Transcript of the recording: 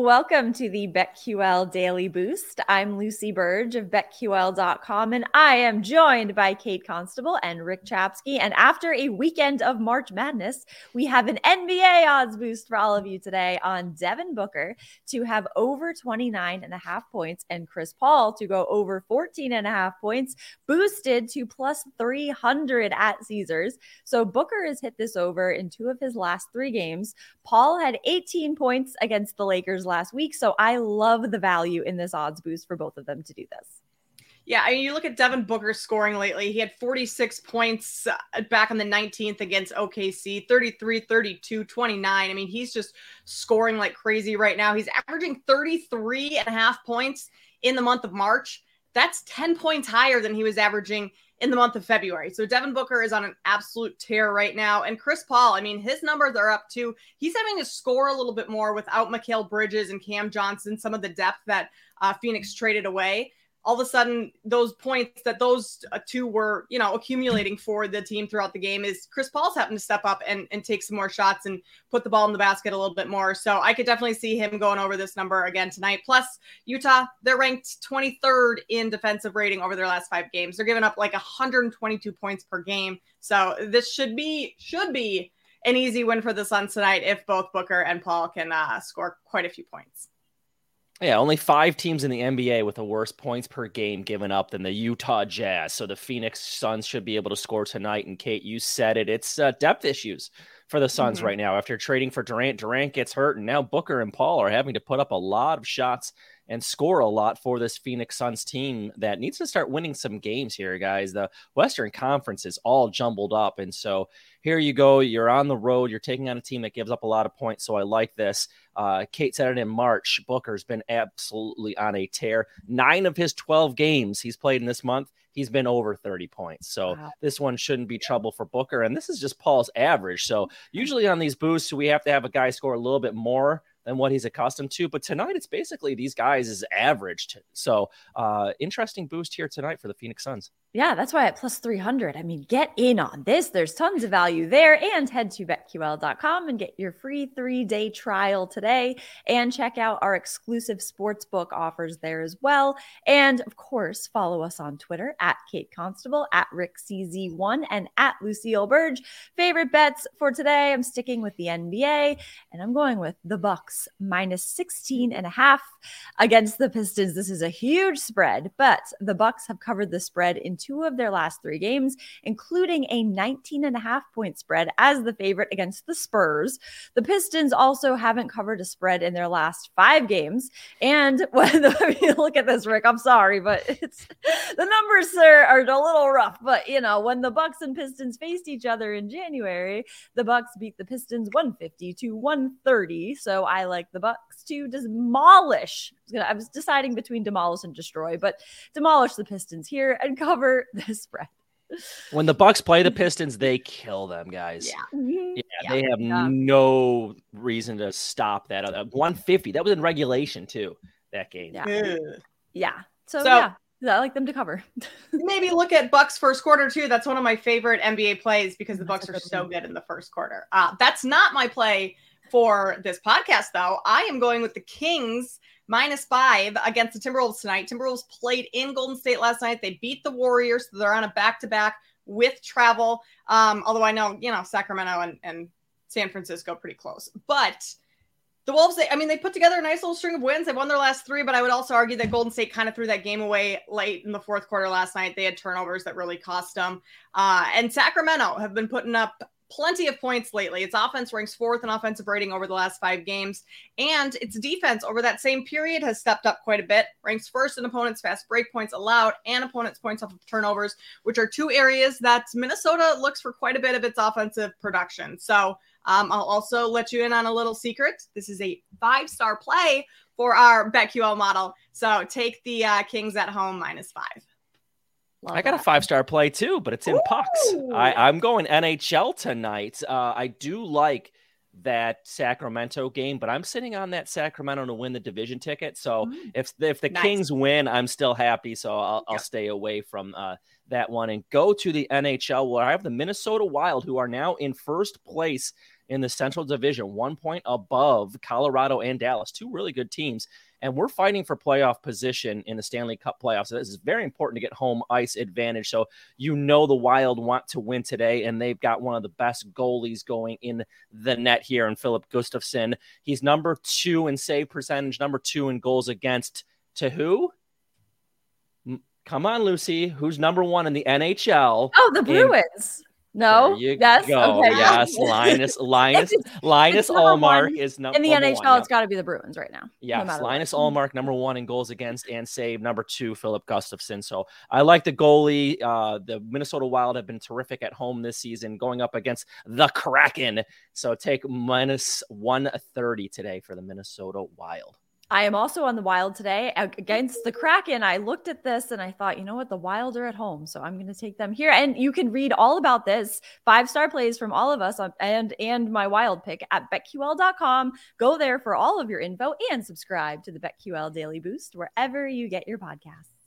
Welcome to the BetQL Daily Boost. I'm Lucy Burge of BetQL.com, and I am joined by Kate Constable and Rick Chapsky. And after a weekend of March Madness, we have an NBA odds boost for all of you today on Devin Booker to have over 29.5 points and Chris Paul to go over 14.5 points, boosted to plus 300 at Caesars. So Booker has hit this over in two of his last three games. Paul had 18 points against the Lakers last week. So I love the value in this odds boost for both of them to do this. Yeah, I mean, you look at Devin Booker scoring lately. He had 46 points back on the 19th against OKC, 33, 32, 29. I mean, he's just scoring like crazy right now. He's averaging 33.5 points in the month of March. That's 10 points higher than he was averaging in the month of February. So Devin Booker is on an absolute tear right now. And Chris Paul, I mean, his numbers are up too. He's having to score a little bit more without Mikal Bridges and Cam Johnson, some of the depth that Phoenix traded away. All of a sudden, those points that those two were, you know, accumulating for the team throughout the game is Chris Paul's having to step up and take some more shots and put the ball in the basket a little bit more. So I could definitely see him going over this number again tonight. Plus, Utah, they're ranked 23rd in defensive rating over their last five games. They're giving up like 122 points per game. So this should be an easy win for the Suns tonight if both Booker and Paul can score quite a few points. Yeah, only five teams in the NBA with the worst points per game given up than the Utah Jazz. So the Phoenix Suns should be able to score tonight. And Kate, you said it. It's depth issues for the Suns right now. After trading for Durant, Durant gets hurt. And now Booker and Paul are having to put up a lot of shots and score a lot for this Phoenix Suns team that needs to start winning some games here, guys. The Western Conference is all jumbled up. And so here you go. You're on the road. You're taking on a team that gives up a lot of points. So I like this. Kate said it in March. Booker's been absolutely on a tear. 9 of his 12 games he's played in this month, he's been over 30 points. So this one shouldn't be trouble for Booker. And this is just Paul's average. So usually on these boosts, we have to have a guy score a little bit more than what he's accustomed to. But tonight, it's basically these guys is averaged. So interesting boost here tonight for the Phoenix Suns. Yeah, that's why at plus 300. I mean, get in on this. There's tons of value there. And head to BetQL.com and get your free 3-day trial today. And check out our exclusive sportsbook offers there as well. And, of course, follow us on Twitter at Kate Constable, at Rick CZ1, and at Lucy Burge. Favorite bets for today, I'm sticking with the NBA, and I'm going with the Bucks minus 16.5 against the Pistons. This is a huge spread, but the Bucks have covered the spread in two of their last three games, including a 19.5 point spread as the favorite against the Spurs. The Pistons also haven't covered a spread in their last 5 games. And when you look at this, Rick, I'm sorry, but it's the numbers are a little rough. But, you know, when the Bucks and Pistons faced each other in January, the Bucks beat the Pistons 150-130. So I like the Bucks to demolish. I was deciding between demolish and destroy, but demolish the Pistons here and cover the spread. When the Bucks play the Pistons, they kill them, guys. Yeah, they have no reason to stop that. 150. That was in regulation too. That game. Yeah. So I like them to cover. Maybe look at Bucks first quarter too. That's one of my favorite NBA plays because the Bucks are so good in the first quarter. That's not my play for this podcast, though. I am going with the Kings minus 5 against the Timberwolves tonight. Timberwolves played in Golden State last night. They beat the Warriors, so they're on a back-to-back with travel. Although I know, you know, Sacramento and San Francisco pretty close. But the Wolves, they put together a nice little string of wins. They won their last 3, but I would also argue that Golden State kind of threw that game away late in the fourth quarter last night. They had turnovers that really cost them. And Sacramento have been putting up plenty of points lately. Its offense ranks 4th in offensive rating over the last 5 games. And its defense over that same period has stepped up quite a bit. Ranks 1st in opponents' fast break points allowed and opponents' points off of turnovers, which are two areas that Minnesota looks for quite a bit of its offensive production. So I'll also let you in on a little secret. This is a 5-star play for our BetQL model. So take the Kings at home minus 5. Love I got that. A 5-star play too, but it's in pucks. I'm going NHL tonight. I do like that Sacramento game, but I'm sitting on that Sacramento to win the division ticket. So if the Kings win, I'm still happy. So I'll stay away from that one and go to the NHL, where I have the Minnesota Wild, who are now in first place in the Central Division, 1 point above Colorado and Dallas, two really good teams. And we're fighting for playoff position in the Stanley Cup playoffs. So this is very important to get home ice advantage. So you know the Wild want to win today, and they've got one of the best goalies going in the net here in Filip Gustavsson. He's number two in save percentage, number two in goals against to who? Come on, Lucy. Who's number one in the NHL? Oh, the Bruins. No, yes. Go. Okay. Yes, Linus Ullmark is number one. In the NHL, one. It's got to be the Bruins right now. Yes, no Linus Ullmark, number one in goals against and save, number two, Filip Gustavsson. So I like the goalie. The Minnesota Wild have been terrific at home this season, going up against the Kraken. So take minus 130 today for the Minnesota Wild. I am also on the Wild today against the Kraken. I looked at this and I thought, you know what? The Wild are at home, so I'm going to take them here. And you can read all about this. 5-star plays from all of us on, and my Wild pick at BetQL.com. Go there for all of your info and subscribe to the BetQL Daily Boost wherever you get your podcasts.